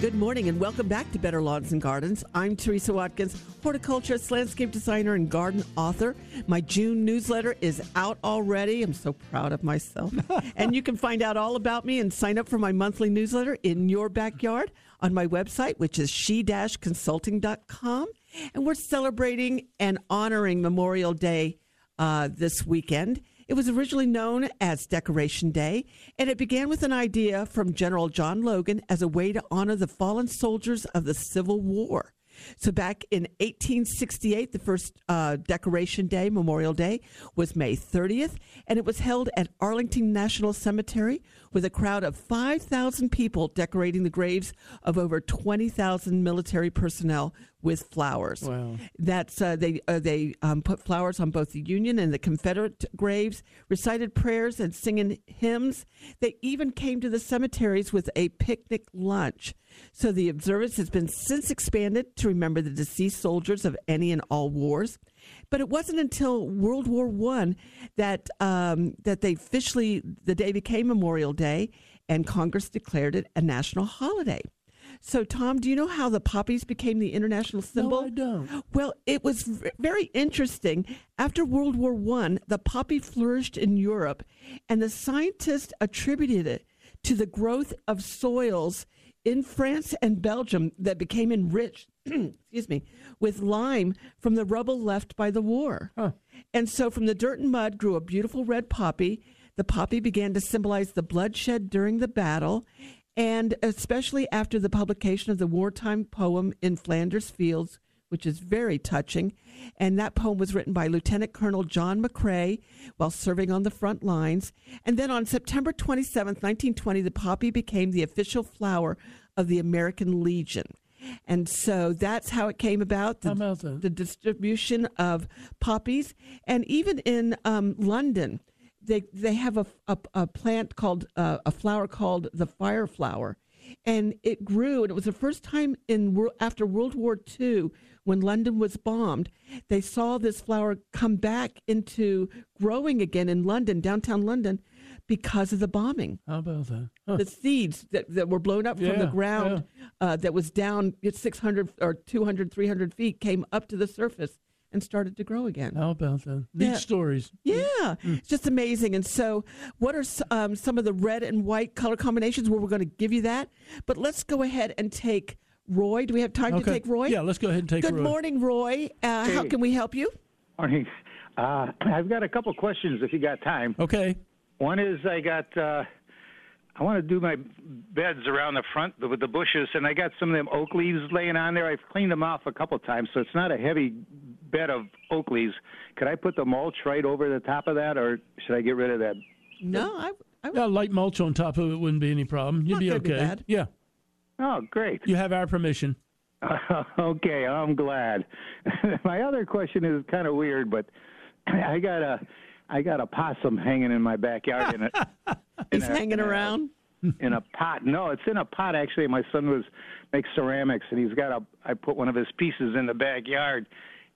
Good morning and welcome back to Better Lawns and Gardens. I'm Teresa Watkins, horticulturist, landscape designer, and garden author. My June newsletter is out already. I'm so proud of myself. And you can find out all about me and sign up for my monthly newsletter in your backyard on my website, which is she-consulting.com. And we're celebrating and honoring Memorial Day this weekend. It was originally known as Decoration Day, and it began with an idea from General John Logan as a way to honor the fallen soldiers of the Civil War. So back in 1868, the first Decoration Day, Memorial Day, was May 30th, and it was held at Arlington National Cemetery with a crowd of 5,000 people decorating the graves of over 20,000 military personnel with flowers. Wow. That's they put flowers on both the Union and the Confederate graves, recited prayers and singing hymns. They even came to the cemeteries with a picnic lunch. So the observance has been since expanded to remember the deceased soldiers of any and all wars. But it wasn't until World War I that the day became Memorial Day, and Congress declared it a national holiday. So, Tom, do you know how the poppies became the international symbol? No, I don't. Well, it was very interesting. After World War I, the poppy flourished in Europe, and the scientists attributed it to the growth of soils in France and Belgium that became enriched with lime from the rubble left by the war. Huh. And so from the dirt and mud grew a beautiful red poppy. The poppy began to symbolize the bloodshed during the battle, and especially after the publication of the wartime poem in Flanders Fields, which is very touching. And that poem was written by Lieutenant Colonel John McCrae while serving on the front lines. And then on September 27th, 1920, the poppy became the official flower of the American Legion. And so that's how it came about, the distribution of poppies. And even in London, They have a plant called, a flower called the fire flower. And it grew, and it was the first time after World War II, when London was bombed, they saw this flower come back into growing again in London, downtown London, because of the bombing. How about that? Huh. The seeds that were blown up from the ground that was down 600 or 200, 300 feet came up to the surface and started to grow again. How about that? Neat stories. Yeah, it's just amazing. And so what are some of the red and white color combinations? Well, we're going to give you that. But let's go ahead and take Roy. Do we have time to take Roy? Yeah, let's go ahead and take Roy. Good morning, Roy. Hey. How can we help you? Morning. I've got a couple questions if you got time. Okay. One is I want to do my beds around the front with the bushes, and I got some of them oak leaves laying on there. I've cleaned them off a couple times, so it's not a heavy bed of oak leaves. Could I put the mulch right over the top of that, or should I get rid of that? No, I would. Yeah, light mulch on top of it wouldn't be any problem. You'd be okay. Be bad. Yeah. Oh, great. You have our permission. Okay, I'm glad. My other question is kind of weird, but I got a possum hanging in my backyard. He's hanging around? In a pot. No, it's in a pot, actually. My son makes ceramics, and he's got I put one of his pieces in the backyard,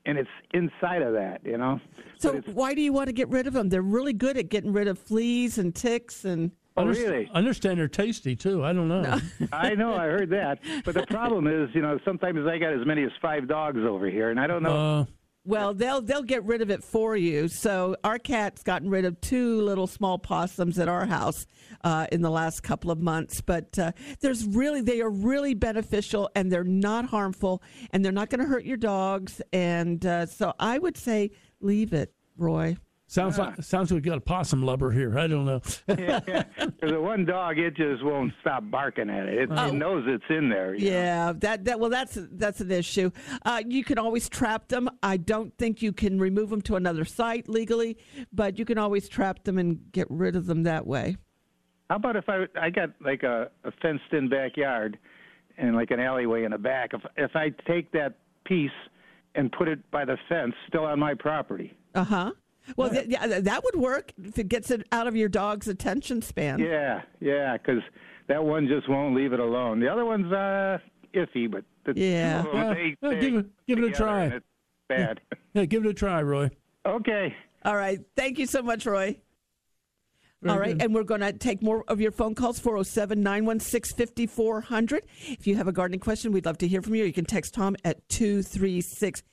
and it's inside of that, you know? So why do you want to get rid of them? They're really good at getting rid of fleas and ticks and... Oh, really? I understand they're tasty, too. I don't know. No. I know. I heard that. But the problem is, you know, sometimes I got as many as 5 dogs over here, and I don't know... Well, they'll get rid of it for you. So our cat's gotten rid of 2 little small possums at our house in the last couple of months. But they are really beneficial, and they're not harmful, and they're not going to hurt your dogs. And so I would say leave it, Roy. Sounds like we've got a possum lover here. I don't know. Yeah. The one dog, it just won't stop barking at it. It knows it's in there. Yeah. That's an issue. You can always trap them. I don't think you can remove them to another site legally, but you can always trap them and get rid of them that way. How about if I got like a fenced-in backyard and like an alleyway in the back? If I take that piece and put it by the fence, still on my property. Uh huh. Well, that would work if it gets it out of your dog's attention span. Yeah, because that one just won't leave it alone. The other one's iffy, but give it a try. It's bad. Yeah, give it a try, Roy. Okay. All right. Thank you so much, Roy. All right. Good. And we're going to take more of your phone calls, 407-916-5400. If you have a gardening question, we'd love to hear from you. You can text Tom at 23680.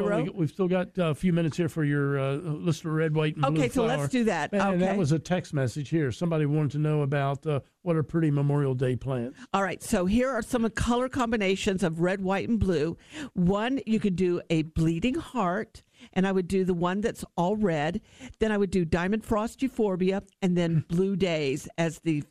Well, we've still got a few minutes here for your list of red, white, and blue flower. Okay, so let's do that. Man, okay. That was a text message here. Somebody wanted to know about what are pretty Memorial Day plants. All right, so here are some color combinations of red, white, and blue. One, you could do a bleeding heart, and I would do the one that's all red. Then I would do diamond frost euphorbia, and then blue days as the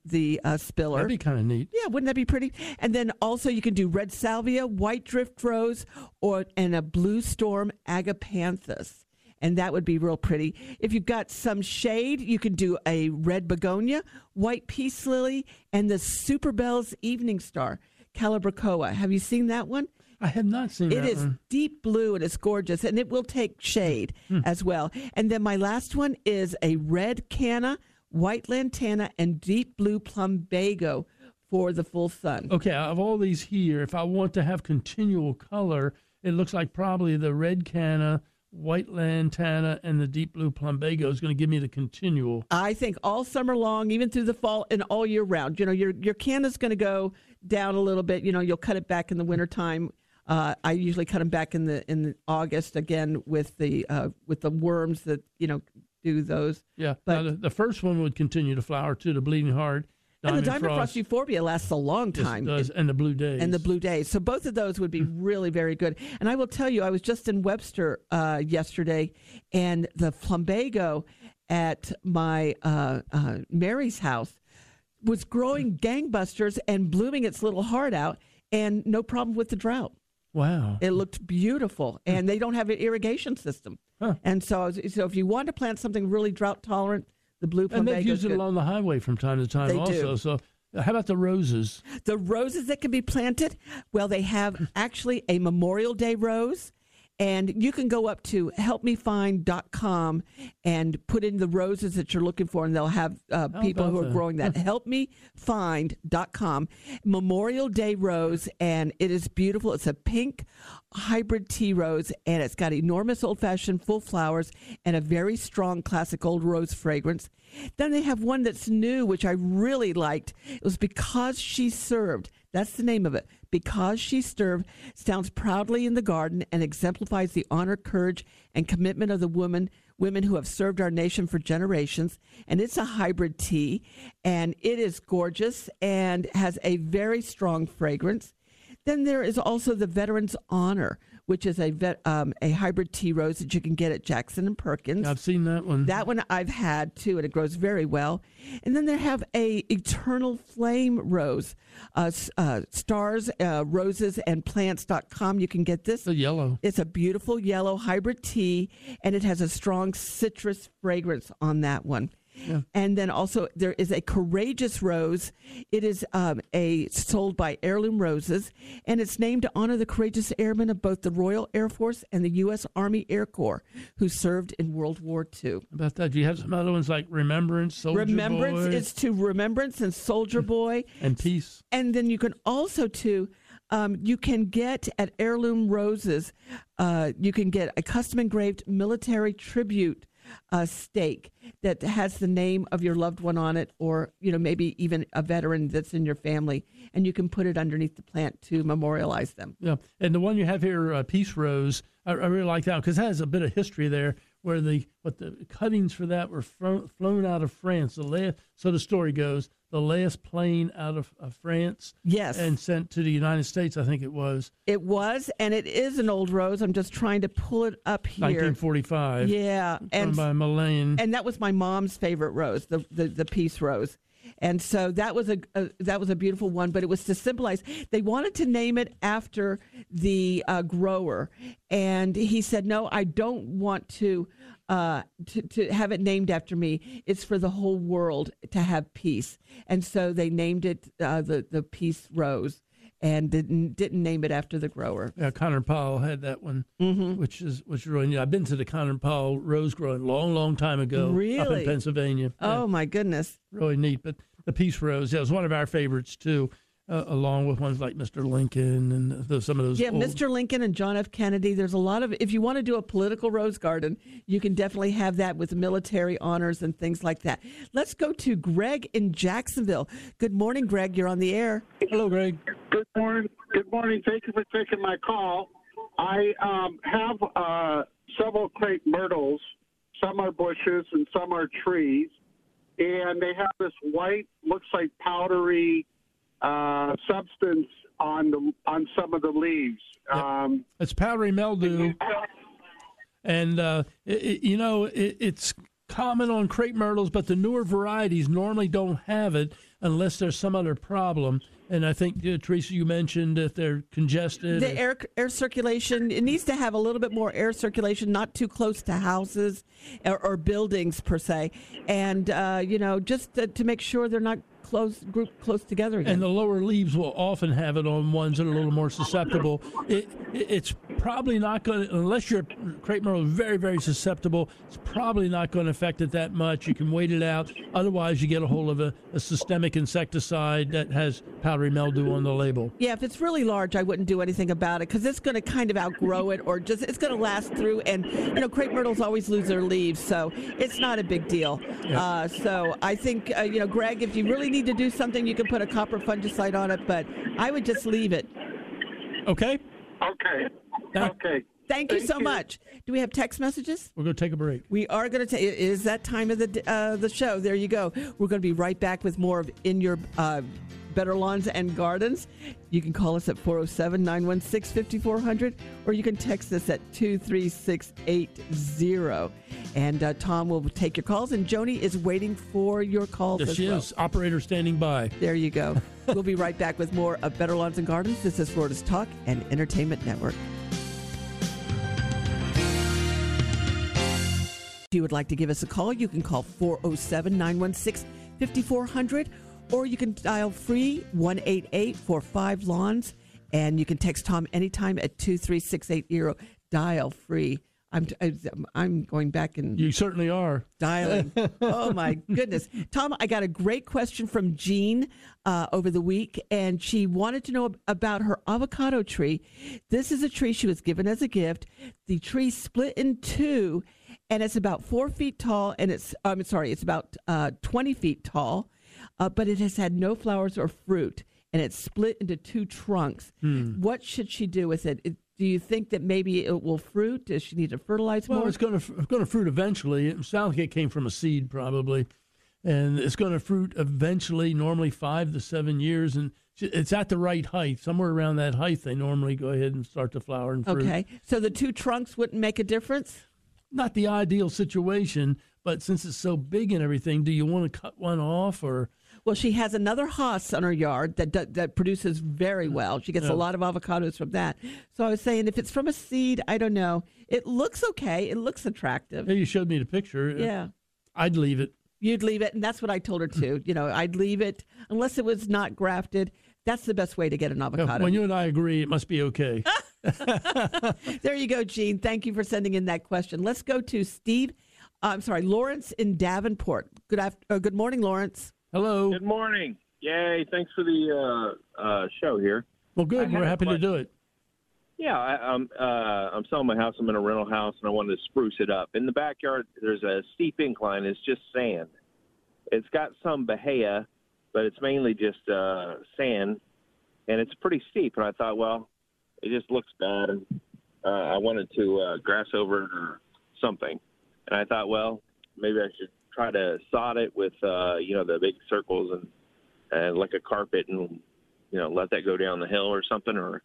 spiller. That'd be kind of neat. Yeah, wouldn't that be pretty? And then also you can do red salvia, white drift rose, and a blue storm agapanthus. And that would be real pretty. If you've got some shade, you can do a red begonia, white peace lily, and the Superbell's evening star, calabricoa. Have you seen that one? I have not seen that one. It is deep blue, and it's gorgeous, and it will take shade as well. And then my last one is a red canna, white lantana, and deep blue plumbago for the full sun. Okay, out of all these here, if I want to have continual color, it looks like probably the red canna, white lantana, and the deep blue plumbago is going to give me the continual. I think all summer long, even through the fall and all year round. You know, your canna's going to go down a little bit. You know, you'll cut it back in the wintertime. I usually cut them back in August again with the worms that do those. Yeah, but the first one would continue to flower too, the bleeding heart. And the diamond frost euphorbia lasts a long time. Yes, it does. And the blue days. So both of those would be really very good. And I will tell you, I was just in Webster yesterday, and the plumbago at my Mary's house was growing gangbusters and blooming its little heart out, and no problem with the drought. Wow. It looked beautiful, and they don't have an irrigation system. Huh. And so if you want to plant something really drought-tolerant, the blue plumbago. And they've used it along the highway from time to time also. So how about the roses? The roses that can be planted, well, they have actually a Memorial Day rose. And you can go up to HelpMeFind.com and put in the roses that you're looking for, and they'll have people who are growing that. HelpMeFind.com, Memorial Day rose, and it is beautiful. It's a pink hybrid tea rose, and it's got enormous old-fashioned full flowers and a very strong classic old rose fragrance. Then they have one that's new, which I really liked. It was Because She Served. That's the name of it. Because She Served stands proudly in the garden and exemplifies the honor, courage, and commitment of the women who have served our nation for generations. And it's a hybrid tea, and it is gorgeous and has a very strong fragrance. Then there is also the Veterans Honor, which is a hybrid tea rose that you can get at Jackson and Perkins. I've seen that one. That one I've had, too, and it grows very well. And then they have a Eternal Flame rose, starsrosesandplants.com. You can get this. The yellow. It's a beautiful yellow hybrid tea, and it has a strong citrus fragrance on that one. Yeah. And then also there is a courageous rose. It is sold by Heirloom Roses, and it's named to honor the courageous airmen of both the Royal Air Force and the U.S. Army Air Corps who served in World War II. How about that? Do you have some other ones like Remembrance, Soldier Boy? Remembrance is to Remembrance and Soldier Boy. And Peace. And then you can also you can get at Heirloom Roses, you can get a custom engraved military tribute stake that has the name of your loved one on it, or maybe even a veteran that's in your family, and you can put it underneath the plant to memorialize them. Yeah, and the one you have here, Peace Rose, I really like that because it has a bit of history there, where the cuttings for that were flown out of France. So the story goes, the last plane out of France, yes, and sent to the United States, I think it was. It was, and it is an old rose. I'm just trying to pull it up here. 1945. Yeah. And by Mullane. And that was my mom's favorite rose, the Peace Rose. And so that was a beautiful one, but it was to symbolize. They wanted to name it after the grower, and he said, "No, I don't want to have it named after me. It's for the whole world to have peace." And so they named it the Peace Rose, and didn't name it after the grower. Yeah, Connor Powell had that one, which is really neat. I've been to the Connor Powell rose growing long time ago. Really? Up in Pennsylvania. Oh, yeah. My goodness. Really neat. But the Peace Rose, it was one of our favorites, too. along with ones like Mr. Lincoln and some of those. Yeah, Mr. Lincoln and John F. Kennedy. There's a lot of, if you want to do a political rose garden, you can definitely have that with military honors and things like that. Let's go to Greg in Jacksonville. Good morning, Greg. You're on the air. Hello, Greg. Good morning. Good morning. Thank you for taking my call. I have several crepe myrtles. Some are bushes and some are trees. And they have this white, looks like powdery substance on some of the leaves. Yep. It's powdery mildew, and it's common on crepe myrtles, but the newer varieties normally don't have it unless there's some other problem. And I think, Teresa, you mentioned that they're congested. The air circulation, it needs to have a little bit more air circulation, not too close to houses or buildings per se. And, just to make sure they're not grouped close together again. And the lower leaves will often have it on ones that are a little more susceptible. It's probably not going to, unless your crepe myrtle is very, very susceptible, it's probably not going to affect it that much. You can wait it out. Otherwise, you get a hold of a systemic insecticide that has powdery mildew on the label. Yeah, if it's really large, I wouldn't do anything about it because it's going to kind of outgrow it, or just it's going to last through. And, crepe myrtles always lose their leaves, so it's not a big deal. Yeah. So I think, Greg, if you really need to do something, you can put a copper fungicide on it, but I would just leave it. Okay. Okay. Thank you so much. Do we have text messages? We're going to take a break. We are going to take. It is that time of the show. There you go. We're going to be right back with more of In Your Better Lawns and Gardens. You can call us at 407-916-5400, or you can text us at 23680. And Tom will take your calls, and Joni is waiting for your calls as well. There she is, operator standing by. There you go. We'll be right back with more of Better Lawns and Gardens. This is Florida's Talk and Entertainment Network. If you would like to give us a call, you can call 407-916-5400, or you can dial free 1-888-45-LAWNS, and you can text Tom anytime at 23680. Dial free. I'm going back and... You certainly are. Dialing. Oh, my goodness. Tom, I got a great question from Jean over the week, and she wanted to know about her avocado tree. This is a tree she was given as a gift. The tree split in two, and it's about 4 feet tall, and it's about 20 feet tall. But it has had no flowers or fruit, and it's split into two trunks. Hmm. What should she do with it? Do you think that maybe it will fruit? Does she need to fertilize more? Well, it's going to fruit eventually. It sounds like it came from a seed probably, and it's going to fruit eventually, normally 5 to 7 years, and it's at the right height. Somewhere around that height, they normally go ahead and start to flower and fruit. Okay, so the two trunks wouldn't make a difference? Not the ideal situation, but since it's so big and everything, do you want to cut one off or... Well, she has another Haas on her yard that produces very well. She gets a lot of avocados from that. So I was saying, if it's from a seed, I don't know. It looks okay. It looks attractive. Yeah, you showed me the picture. Yeah. I'd leave it. You'd leave it, and that's what I told her too. I'd leave it unless it was not grafted. That's the best way to get an avocado. When you and I agree, it must be okay. There you go, Gene. Thank you for sending in that question. Let's go to Lawrence in Davenport. Good morning, Lawrence. Hello. Good morning. Yay. Thanks for the show here. Well, good. We're happy to do it. Yeah. I'm selling my house. I'm in a rental house, and I wanted to spruce it up. In the backyard, there's a steep incline. It's just sand. It's got some bahia, but it's mainly just sand, and it's pretty steep. And I thought, well, it just looks bad, and I wanted to grass over it or something. And I thought, well, maybe I should try to sod it with, the big circles and like a carpet and, let that go down the hill or something. Or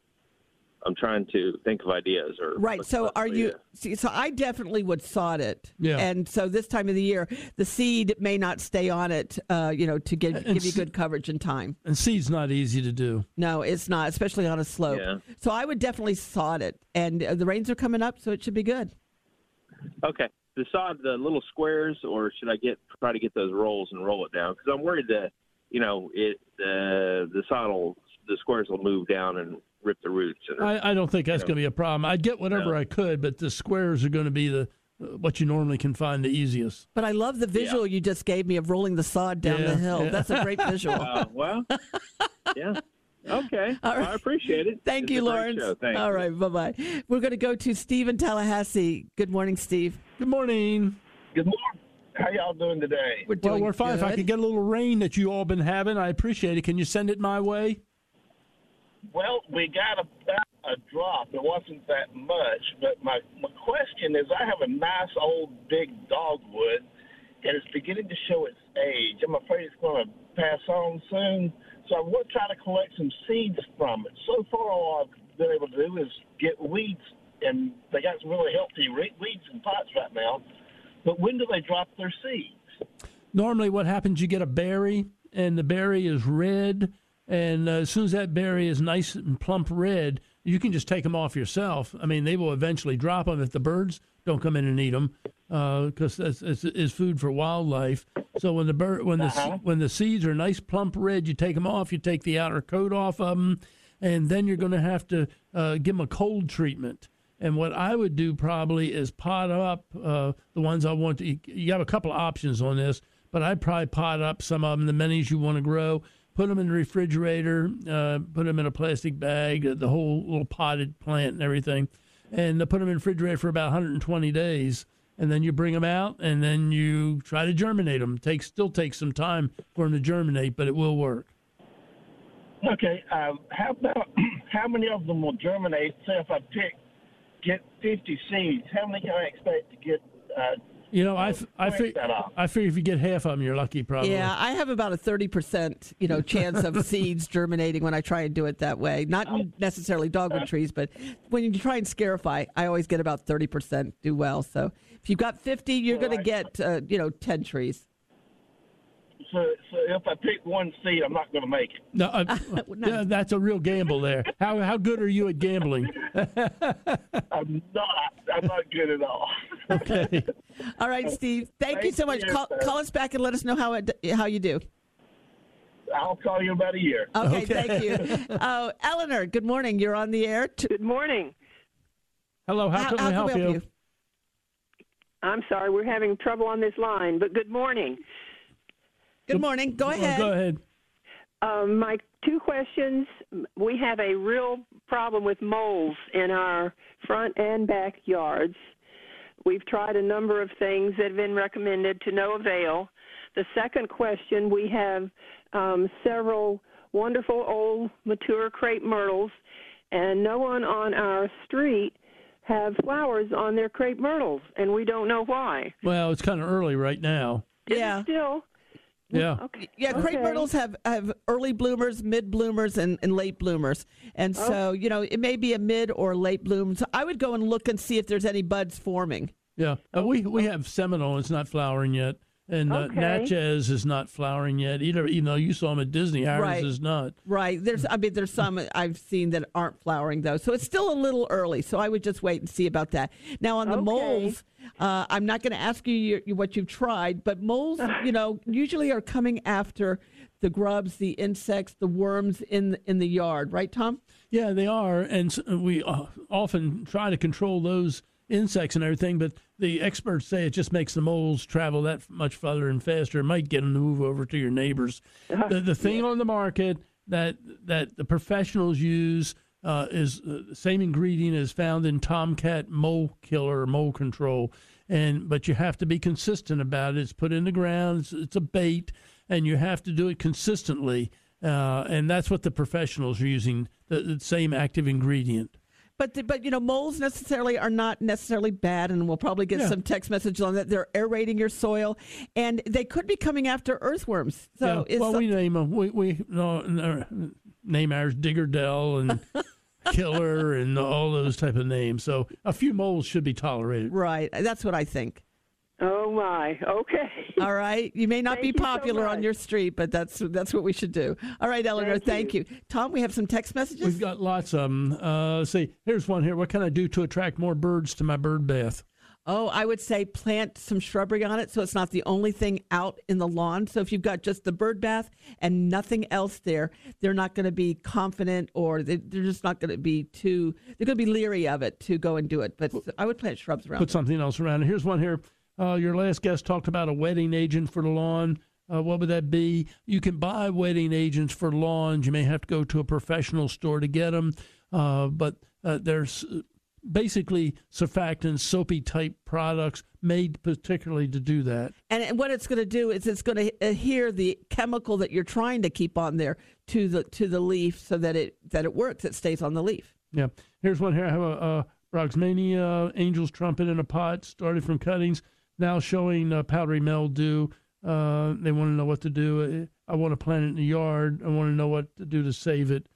I'm trying to think of ideas. Or right. So are you? See, so I definitely would sod it. Yeah. And so this time of the year, the seed may not stay on it, to give you good coverage and time. And seed's not easy to do. No, it's not, especially on a slope. Yeah. So I would definitely sod it. And the rains are coming up, so it should be good. Okay. To sod the little squares, or should I try to get those rolls and roll it down? Because I'm worried that the squares will move down and rip the roots. And I don't think that's going to be a problem. I'd get whatever I could, but the squares are going to be the what you normally can find the easiest. But I love the visual you just gave me of rolling the sod down the hill. Yeah. That's a great visual. Yeah. Okay. All right. I appreciate it. Thank you, Lawrence. All right. Bye-bye. We're going to go to Steve in Tallahassee. Good morning, Steve. Good morning. Good morning. How y'all doing today? We're fine. Good. If I could get a little rain that you all been having, I appreciate it. Can you send it my way? Well, we got a drop. It wasn't that much, but my question is, I have a nice old big dogwood, and it's beginning to show its age. I'm afraid it's going to pass on soon, so I would try to collect some seeds from it. So far, all I've been able to do is get weeds, and they got some really healthy weeds in pots right now. But when do they drop their seeds? Normally what happens, you get a berry, and the berry is red, and as soon as that berry is nice and plump red, you can just take them off yourself. I mean, they will eventually drop them if the birds don't come in and eat them, because it's food for wildlife. So when the seeds are nice, plump red, you take them off, you take the outer coat off of them, and then you're going to have to give them a cold treatment. And what I would do probably is pot up the ones I want to eat. You have a couple of options on this, but I'd probably pot up some of them, the many you want to grow, put them in the refrigerator, put them in a plastic bag, the whole little potted plant and everything, and put them in the refrigerator for about 120 days. And then you bring them out, and then you try to germinate them. Still takes some time for them to germinate, but it will work. Okay. How about how many of them will germinate? Say if I get 50 seeds, how many can I expect to get? I figure if you get half of them, you're lucky probably. Yeah, I have about a 30% chance of seeds germinating when I try and do it that way. Not necessarily dogwood trees, but when you try and scarify, I always get about 30% do well. So if you've got 50, you're going to get 10 trees. So if I pick one seed, I'm not going to make it. No, that's a real gamble there. How good are you at gambling? I'm not good at all. Okay. All right, Steve. Thank you so much. Call us back and let us know how you do. I'll call you in about a year. Okay. Thank you. Eleanor, good morning. You're on the air. Good morning. Hello. How can we help you? I'm sorry. We're having trouble on this line, but good morning. Good morning. Go ahead. My two questions. We have a real problem with moles in our front and backyards. We've tried a number of things that have been recommended to no avail. The second question, we have several wonderful old mature crepe myrtles, and no one on our street have flowers on their crepe myrtles, and we don't know why. Well, it's kind of early right now. Yeah. Still. Yeah. Okay. Yeah, crepe myrtles have early bloomers, mid bloomers, and late bloomers. And so, it may be a mid or late bloom. So I would go and look and see if there's any buds forming. Yeah. We have Seminole. It's not flowering yet. And Natchez is not flowering yet either. Even though you saw them at Disney, ours is not. Right. There's some I've seen that aren't flowering, though. So it's still a little early. So I would just wait and see about that. Now, on the moles, I'm not going to ask you what you've tried, but moles, usually are coming after the grubs, the insects, the worms in the yard. Right, Tom? Yeah, they are. And so we often try to control those insects and everything, but the experts say it just makes the moles travel that much further and faster. It might get them to move over to your neighbors. The thing on the market that the professionals use is the same ingredient as found in Tomcat Mole Killer, mole control, but you have to be consistent about it. It's put in the ground. It's a bait, and you have to do it consistently, and that's what the professionals are using, the same active ingredient. But moles are not necessarily bad, and we'll probably get some text messages on that. They're aerating your soil, and they could be coming after earthworms. So we name them. We name ours Diggerdell and Killer and all those type of names. So a few moles should be tolerated. Right. That's what I think. Oh, my. Okay. All right. You may not be popular on your street, but that's what we should do. All right, Eleanor, thank you. Tom, we have some text messages? We've got lots of them. Let's see. Here's one here. What can I do to attract more birds to my bird bath? Oh, I would say plant some shrubbery on it so it's not the only thing out in the lawn. So if you've got just the bird bath and nothing else there, they're not going to be confident, or they're just not going to be they're going to be leery of it to go and do it. But I would plant shrubs around it. Put something else around it. Here's one here. Your last guest talked about a wetting agent for the lawn. What would that be? You can buy wetting agents for lawns. You may have to go to a professional store to get them. But there's basically surfactants, soapy type products made particularly to do that. And what it's going to do is it's going to adhere the chemical that you're trying to keep on there to the leaf, so that it works. It stays on the leaf. Yeah. Here's one here. I have a Broxmania angel's trumpet in a pot, started from cuttings, now showing powdery mildew. They want to know what to do. I want to plant it in the yard. I want to know what to do to save it.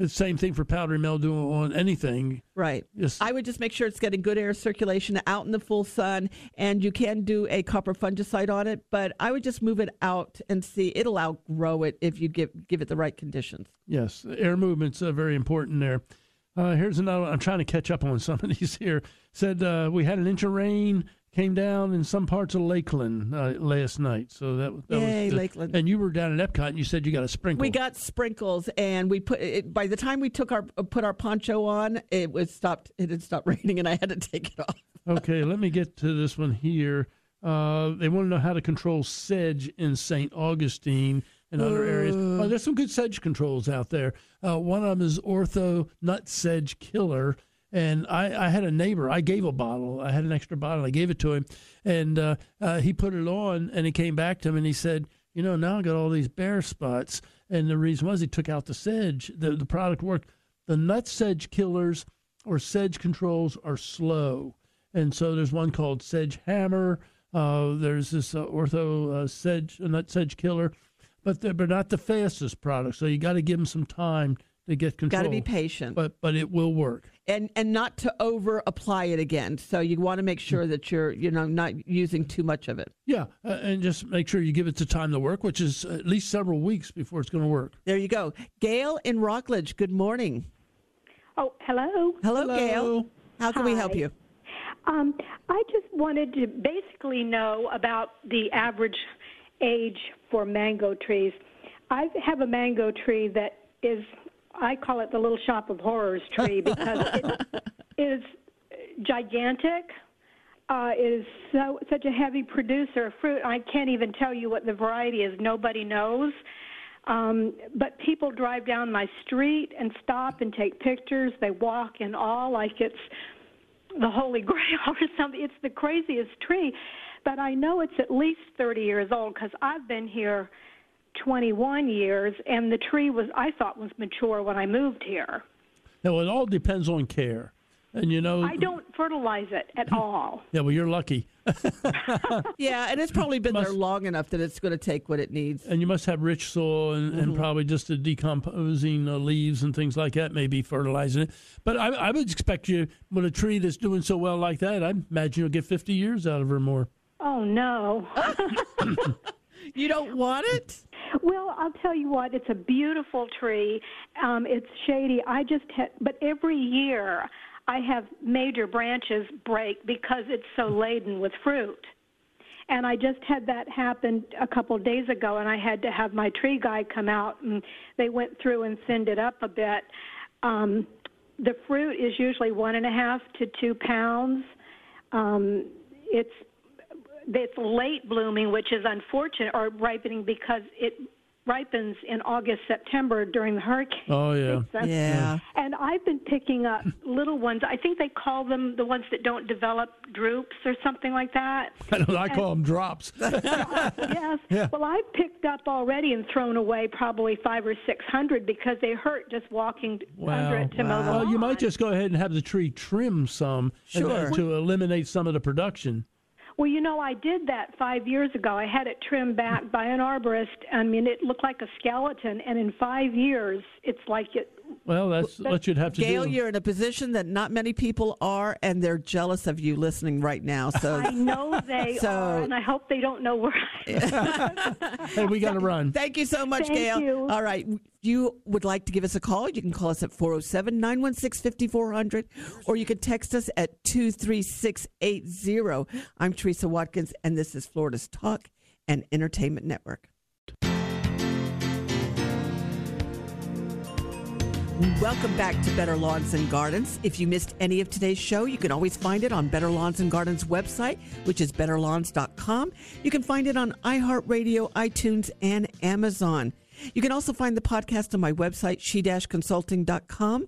It's the same thing for powdery mildew on anything. Right. Yes. I would just make sure it's getting good air circulation out in the full sun, and you can do a copper fungicide on it, but I would just move it out and see. It'll outgrow it if you give it the right conditions. Yes. Air movement's very important there. Here's another one. I'm trying to catch up on some of these here. Said we had an inch of rain. Came down in some parts of Lakeland last night. So that was Lakeland. And you were down at Epcot, and you said you got a sprinkle. We got sprinkles, and we by the time we put our poncho on, it had stopped raining, and I had to take it off. Okay, let me get to this one here. They want to know how to control sedge in St. Augustine and other areas. Oh, there's some good sedge controls out there. One of them is Ortho Nut Sedge Killer. And I had a neighbor, I gave a bottle. I had an extra bottle. I gave it to him. And he put it on, and he came back to him, and he said, now I got all these bare spots. And the reason was he took out the sedge. The product worked. The nut sedge killers or sedge controls are slow. And so there's one called Sedge Hammer. There's this Ortho Nut Sedge Killer. But they're not the fastest product, so you got to give them some time to get control. Got to be patient. But it will work. And not to over apply it again. So you want to make sure that you're not using too much of it. Yeah, and just make sure you give it the time to work, which is at least several weeks before it's going to work. There you go. Gail in Rockledge, good morning. Oh, hello. Hello. Gail. How can we help you? I just wanted to basically know about the average age for mango trees. I have a mango tree that is... I call it the Little Shop of Horrors tree because it is gigantic. It is such a heavy producer of fruit. I can't even tell you what the variety is. Nobody knows. But people drive down my street and stop and take pictures. They walk and all like it's the Holy Grail or something. It's the craziest tree. But I know it's at least 30 years old because I've been here 21 years, and the tree I thought was mature when I moved here. Now, it all depends on care. And I don't fertilize it at all. Yeah, well, you're lucky. Yeah, and it's probably been there long enough that it's going to take what it needs. And you must have rich soil and probably just the decomposing leaves and things like that may be fertilizing it. But I would expect you, with a tree that's doing so well like that, I imagine you'll get 50 years out of her more. Oh, no. You don't want it? Well, I'll tell you what. It's a beautiful tree. It's shady. But every year I have major branches break because it's so laden with fruit. And I just had that happen a couple of days ago, and I had to have my tree guy come out, and they went through and thinned it up a bit. The fruit is usually 1.5 to 2 pounds. It's late blooming, which is unfortunate, or ripening, because it ripens in August, September during the hurricane. Oh, yeah. Yeah. And I've been picking up little ones. I think they call them the ones that don't develop droops or something like that. I call them drops. Yes. Yeah. Well, I've picked up already and thrown away probably 500 or 600 because they hurt just walking under it to mow the lawn. Well, you might just go ahead and have the tree trim some to eliminate some of the production. Well, I did that 5 years ago. I had it trimmed back by an arborist. I mean, it looked like a skeleton, and in 5 years, it's like it... Well, that's what you'd have to do. Gail, you're in a position that not many people are, and they're jealous of you listening right now. So I know they are, and I hope they don't know where I am. Hey, we got to run. Thank you so much, Gail. You. All right. You would like to give us a call, you can call us at 407-916-5400, or you can text us at 23680. I'm Teresa Watkins, and this is Florida's Talk and Entertainment Network. Welcome back to Better Lawns and Gardens. If you missed any of today's show, you can always find it on Better Lawns and Gardens website, which is BetterLawns.com. You can find it on iHeartRadio, iTunes, and Amazon. You can also find the podcast on my website, she-consulting.com.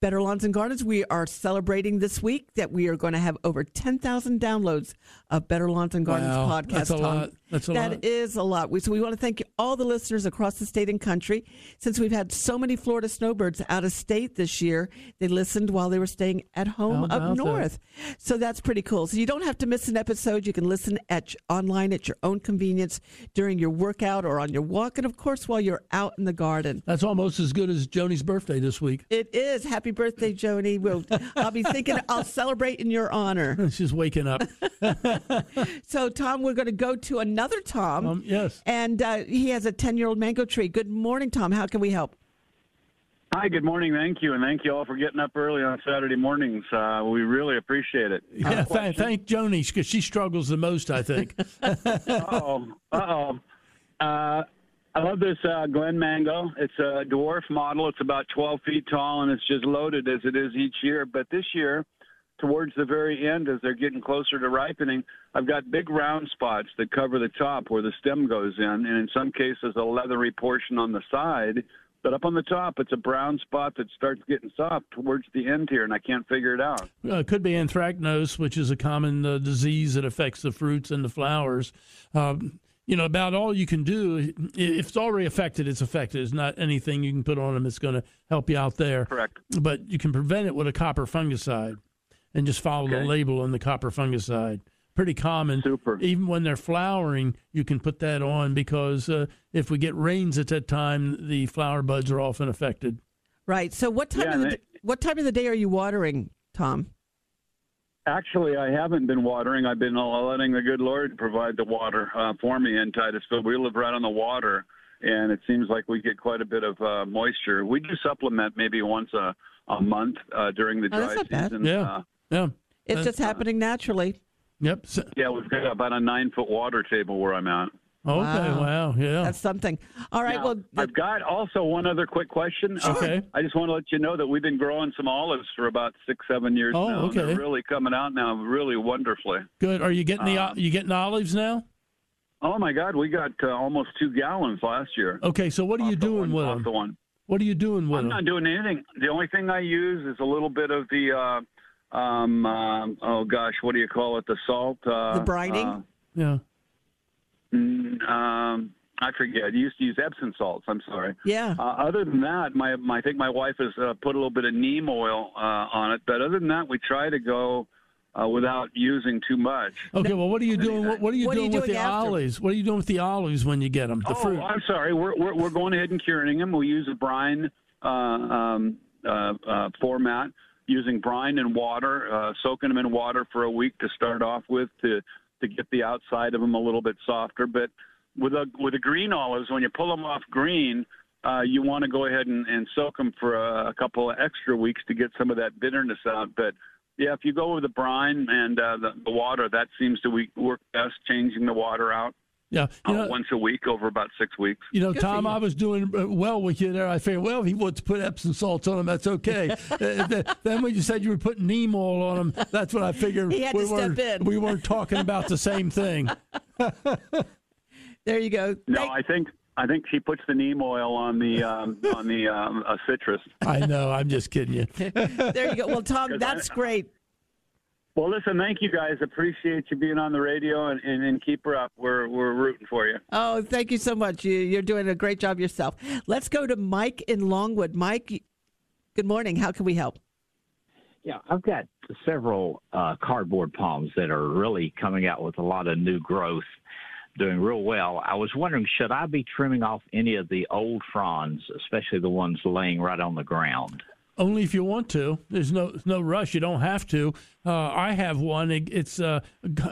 Better Lawns and Gardens, we are celebrating this week that we are going to have over 10,000 downloads of Better Lawns and Gardens podcast. That's a lot. That is a lot. So we want to thank all the listeners across the state and country. Since we've had so many Florida snowbirds out of state this year, they listened while they were staying at home up north. So that's pretty cool. So you don't have to miss an episode. You can listen online at your own convenience during your workout or on your walk. And, of course, while you're out in the garden. That's almost as good as Joni's birthday this week. It is. Happy birthday, Joni. I'll be thinking, I'll celebrate in your honor. She's waking up. So, Tom, we're going to go to another Tom. Yes. And he has a 10-year-old mango tree. Good morning, Tom. How can we help? Hi, good morning. Thank you. And thank you all for getting up early on Saturday mornings. We really appreciate it. Yeah, thank Joni, because she struggles the most, I think. I love this Glen Mango. It's a dwarf model. It's about 12 feet tall, and it's just loaded as it is each year. But this year, towards the very end, as they're getting closer to ripening, I've got big round spots that cover the top where the stem goes in, and in some cases a leathery portion on the side. But up on the top, it's a brown spot that starts getting soft towards the end here, and I can't figure it out. It could be anthracnose, which is a common disease that affects the fruits and the flowers. You know, about all you can do, if it's already affected, it's affected. It's not anything you can put on them that's going to help you out there. Correct. But you can prevent it with a copper fungicide and just follow the label on the copper fungicide. Pretty common. Super. Even when they're flowering, you can put that on because if we get rains at that time, the flower buds are often affected. Right. So what time of the day are you watering, Tom? Actually, I haven't been watering. I've been letting the good Lord provide the water for me in Titusville. We live right on the water, and it seems like we get quite a bit of moisture. We do supplement maybe once a month during the dry season. Yeah. It's just happening naturally. Yep. Yeah, we've got about a 9-foot water table where I'm at. Okay, wow, yeah. That's something. All right, now, I've got also one other quick question. Okay. I just want to let you know that we've been growing some olives for about 6-7 years now. Okay. They're really coming out now really wonderfully. Good. Are you getting the olives now? Oh, my God. We got almost 2 gallons last year. Okay, so what are you doing with them? What are you doing with them? I'm not doing anything. The only thing I use is a little bit of the, what do you call it, the salt? The brining? Yeah. I forget. I used to use Epsom salts. I'm sorry. Yeah. Other than that, I think my wife has put a little bit of neem oil on it. But other than that, we try to go without using too much. Okay. Well, what are you doing? What are you doing with the olives when you get them? The fruit? I'm sorry. We're going ahead and curing them. We use a brine format, using brine and water, soaking them in water for a week to start off with to get the outside of them a little bit softer. But with the green olives, when you pull them off green, you want to go ahead and soak them for a couple of extra weeks to get some of that bitterness out. But, yeah, if you go with the brine and the water, that seems to work best, changing the water out. Yeah, once a week over about 6 weeks. You know, Tom, I was doing well with you there. I figured, well, he wants to put Epsom salts on them. That's okay. Then when you said you were putting neem oil on them, that's what I figured. He had to step in. We weren't talking about the same thing. There you go. No, I think she puts the neem oil on the citrus. I know. I'm just kidding you. There you go. Well, Tom, that's great. Well, listen, thank you guys. Appreciate you being on the radio and keep her up. We're rooting for you. Oh, thank you so much. You're doing a great job yourself. Let's go to Mike in Longwood. Mike, good morning. How can we help? Yeah, I've got several cardboard palms that are really coming out with a lot of new growth, doing real well. I was wondering, should I be trimming off any of the old fronds, especially the ones laying right on the ground? Only if you want to. There's no rush. You don't have to. I have one. It's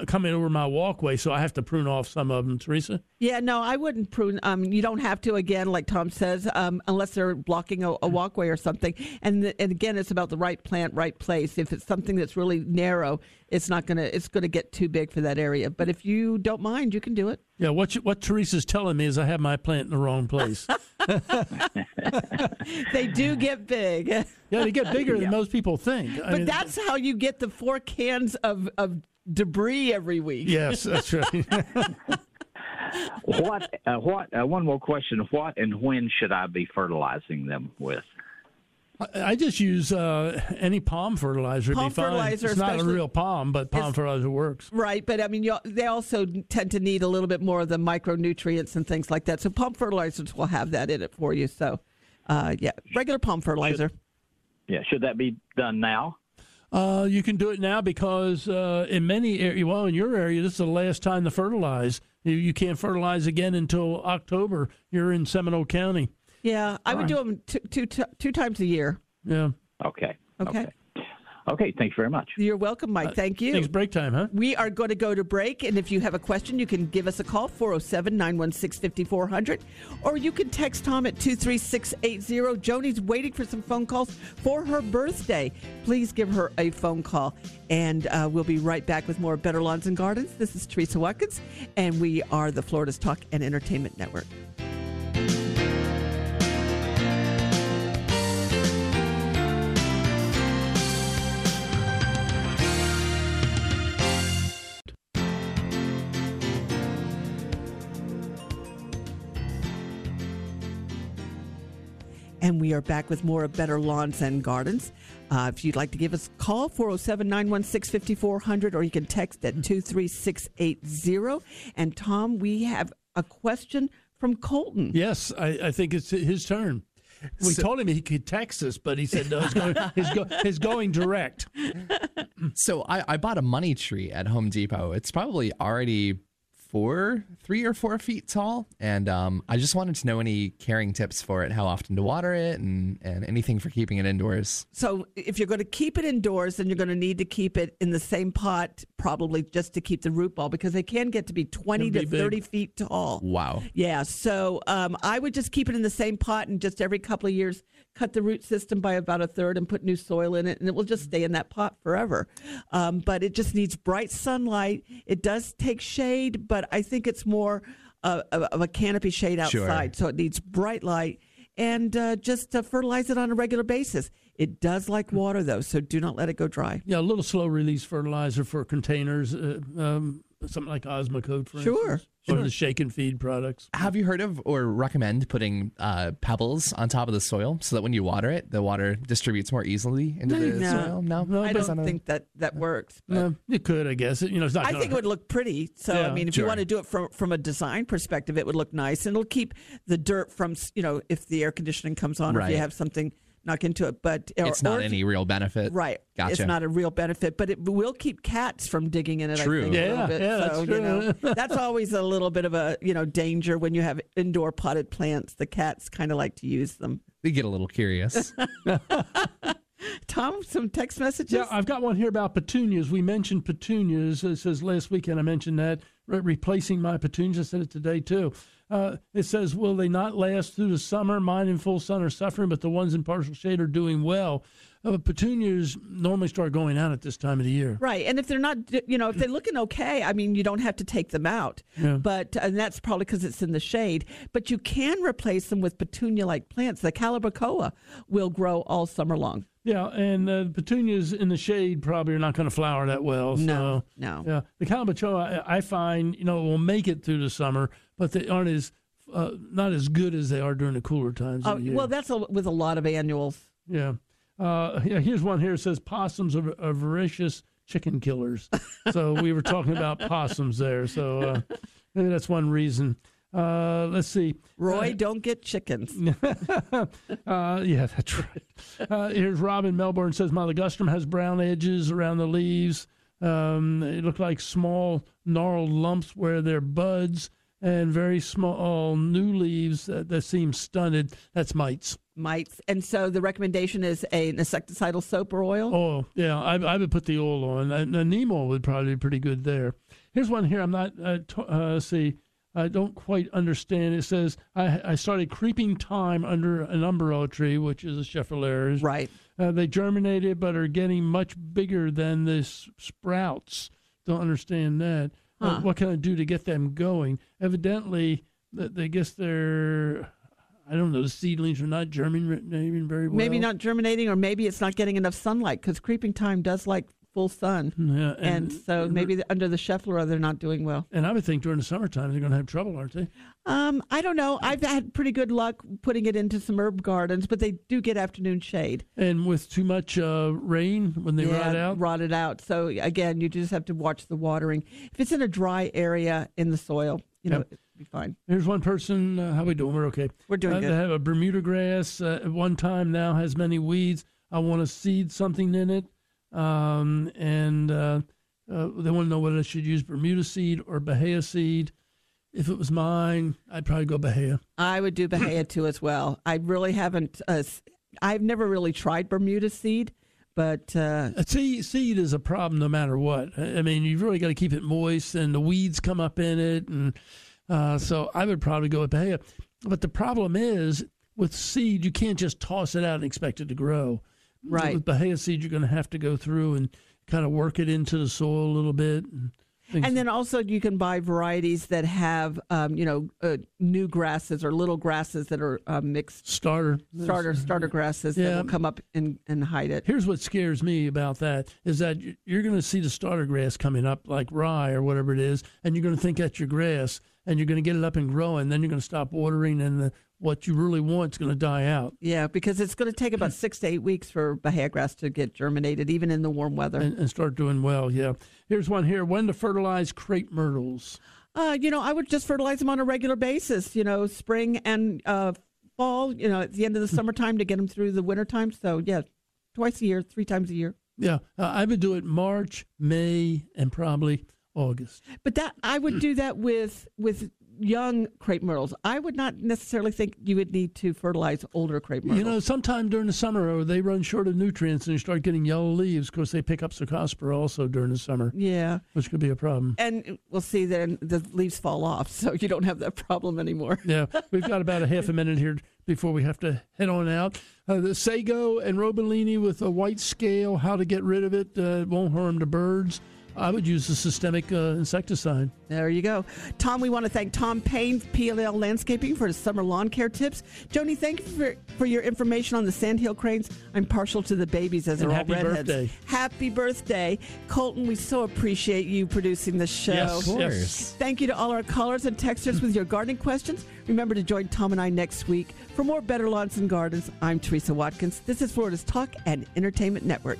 coming over my walkway, so I have to prune off some of them. Teresa? Yeah, no, I wouldn't prune. You don't have to, again, like Tom says, unless they're blocking a walkway or something. And again, it's about the right plant, right place. If it's something that's really narrow, it's going to get too big for that area. But if you don't mind, you can do it. Yeah, what Teresa's telling me is I have my plant in the wrong place. They do get big. Yeah, they get bigger than most people think. But I mean, that's how you get the 4 cans of debris every week. Yes, that's right. One more question. What and when should I be fertilizing them with? I just use any palm fertilizer. Palm fertilizer, it's not a real palm, but palm fertilizer works. Right, but I mean, they also tend to need a little bit more of the micronutrients and things like that. So palm fertilizers will have that in it for you. So, yeah, regular palm fertilizer. Should that be done now? You can do it now because in many areas, well, in your area, this is the last time to fertilize. You can't fertilize again until October. You're in Seminole County. Yeah, I would do them two times a year. Yeah. Okay, thanks very much. You're welcome, Mike. Thank you. It's break time, huh? We are going to go to break, and if you have a question, you can give us a call, 407-916-5400, or you can text Tom at 23680. Joni's waiting for some phone calls for her birthday. Please give her a phone call, and we'll be right back with more Better Lawns and Gardens. This is Teresa Watkins, and we are the Florida's Talk and Entertainment Network. And we are back with more of Better Lawns and Gardens. If you'd like to give us a call, 407-916-5400, or you can text at 23680. And, Tom, we have a question from Colton. Yes, I think it's his turn. We told him he could text us, but he said no, he's going direct. So I bought a money tree at Home Depot. It's probably already 3 or 4 feet tall, and I just wanted to know any caring tips for it, how often to water it, and anything for keeping it indoors. So if you're going to keep it indoors, then you're going to need to keep it in the same pot, probably just to keep the root ball, because they can get to be 20 to 30 feet tall. Wow. Yeah, so I would just keep it in the same pot, and just every couple of years cut the root system by about a third and put new soil in it, and it will just stay in that pot forever. But it just needs bright sunlight. It does take shade, but I think it's more of a canopy shade outside, so it needs bright light, and just fertilize it on a regular basis. It does like water, though, so do not let it go dry. Yeah, a little slow-release fertilizer for containers, something like Osmocote, for instance. Or the shake and feed products. Have you heard of or recommend putting pebbles on top of the soil so that when you water it, the water distributes more easily into the soil? No, I don't think that works. No, it could, I guess. It's not. I think it would look pretty. So, yeah. I mean, if you want to do it from a design perspective, it would look nice. And it'll keep the dirt from, if the air conditioning comes on, or if you have something knock into it. But it's not any real benefit. Right. Gotcha. It's not a real benefit, but it will keep cats from digging in it. True. I think, a little bit. Yeah, so, that's always a little bit of a, danger when you have indoor potted plants. The cats kind of like to use them. They get a little curious. Tom, some text messages? Yeah, I've got one here about petunias. We mentioned petunias. It says last weekend I mentioned that. Replacing my petunias. I said it today, too. It says, will they not last through the summer? Mine in full sun are suffering, but the ones in partial shade are doing well. Petunias normally start going out at this time of the year. Right, and if they're not, if they're looking okay, I mean, you don't have to take them out. Yeah. And that's probably because it's in the shade. But you can replace them with petunia-like plants. The calabacoa will grow all summer long. Yeah, and petunias in the shade probably are not going to flower that well. So, no. Yeah, the calabacoa, I find, will make it through the summer, but they aren't not as good as they are during the cooler times of the year. Well, that's with a lot of annuals. Yeah. Here's one here. It says possums are voracious chicken killers. So we were talking about possums there. So maybe that's one reason. Let's see. Roy, don't get chickens. Yeah, that's right. Here's Robin Melbourne says, my ligustrum has brown edges around the leaves. They look like small gnarled lumps where they're buds, and very small new leaves that seem stunted. That's mites. Mites. And so the recommendation is an insecticidal soap or oil? Oil, yeah. I would put the oil on. Nemo would probably be pretty good there. Here's one here. I'm not, I don't quite understand. It says, I started creeping thyme under an umbrella tree, which is a Schefflera. Right. They germinated, but are getting much bigger than the sprouts. Don't understand that. What can I do to get them going? Evidently, I guess they're... I don't know, seedlings are not germinating very well. Maybe not germinating, or maybe it's not getting enough sunlight, because creeping thyme does like full sun. Yeah, and so maybe under the Schefflera, they're not doing well. And I would think during the summertime, they're going to have trouble, aren't they? I don't know. I've had pretty good luck putting it into some herb gardens, but they do get afternoon shade. And with too much rain, when they rot out? Rotted out. So, again, you just have to watch the watering. If it's in a dry area in the soil, you know, it'd be fine. Here's one person. How we doing? We're okay. We're doing good. I have a Bermuda grass at one time now has many weeds. I want to seed something in it. They want to know whether I should use Bermuda seed or Bahia seed. If it was mine, I'd probably go Bahia. I would do Bahia too as well. I really haven't. I've never really tried Bermuda seed, but seed is a problem no matter what. I mean, you've really got to keep it moist, and the weeds come up in it, and so I would probably go with Bahia. But the problem is with seed, you can't just toss it out and expect it to grow. Right. With Bahia seed, you're going to have to go through and kind of work it into the soil a little bit. And then also you can buy varieties that have, new grasses or little grasses that are mixed. Starter grasses that will come up and hide it. Here's what scares me about that is that you're going to see the starter grass coming up like rye or whatever it is, and you're going to think that's your grass, and you're going to get it up and growing. Then you're going to stop watering, and what you really want is going to die out. Yeah, because it's going to take about 6 to 8 weeks for Bahia grass to get germinated, even in the warm weather. And start doing well, yeah. Here's one here. When to fertilize crepe myrtles? I would just fertilize them on a regular basis, spring and fall, at the end of the summertime to get them through the wintertime. So, yeah, twice a year, 3 times a year. Yeah, I would do it March, May, and probably August. But I would do that with young crepe myrtles. I would not necessarily think you would need to fertilize older crepe myrtles. Sometime during the summer they run short of nutrients and you start getting yellow leaves. Of course, they pick up cercospora also during the summer. Yeah. Which could be a problem. And we'll see then the leaves fall off, so you don't have that problem anymore. Yeah. We've got about a half a minute here before we have to head on out. The sago and robellini with a white scale, how to get rid of it. It won't harm the birds. I would use a systemic insecticide. There you go. Tom, we want to thank Tom Payne, PLL Landscaping, for his summer lawn care tips. Joni, thank you for your information on the sandhill cranes. I'm partial to the babies as they're all redheads. Birthday. Happy birthday. Colton, we so appreciate you producing the show. Yes, of course. Thank you to all our callers and texters with your gardening questions. Remember to join Tom and I next week for more Better Lawns and Gardens. I'm Teresa Watkins. This is Florida's Talk and Entertainment Network.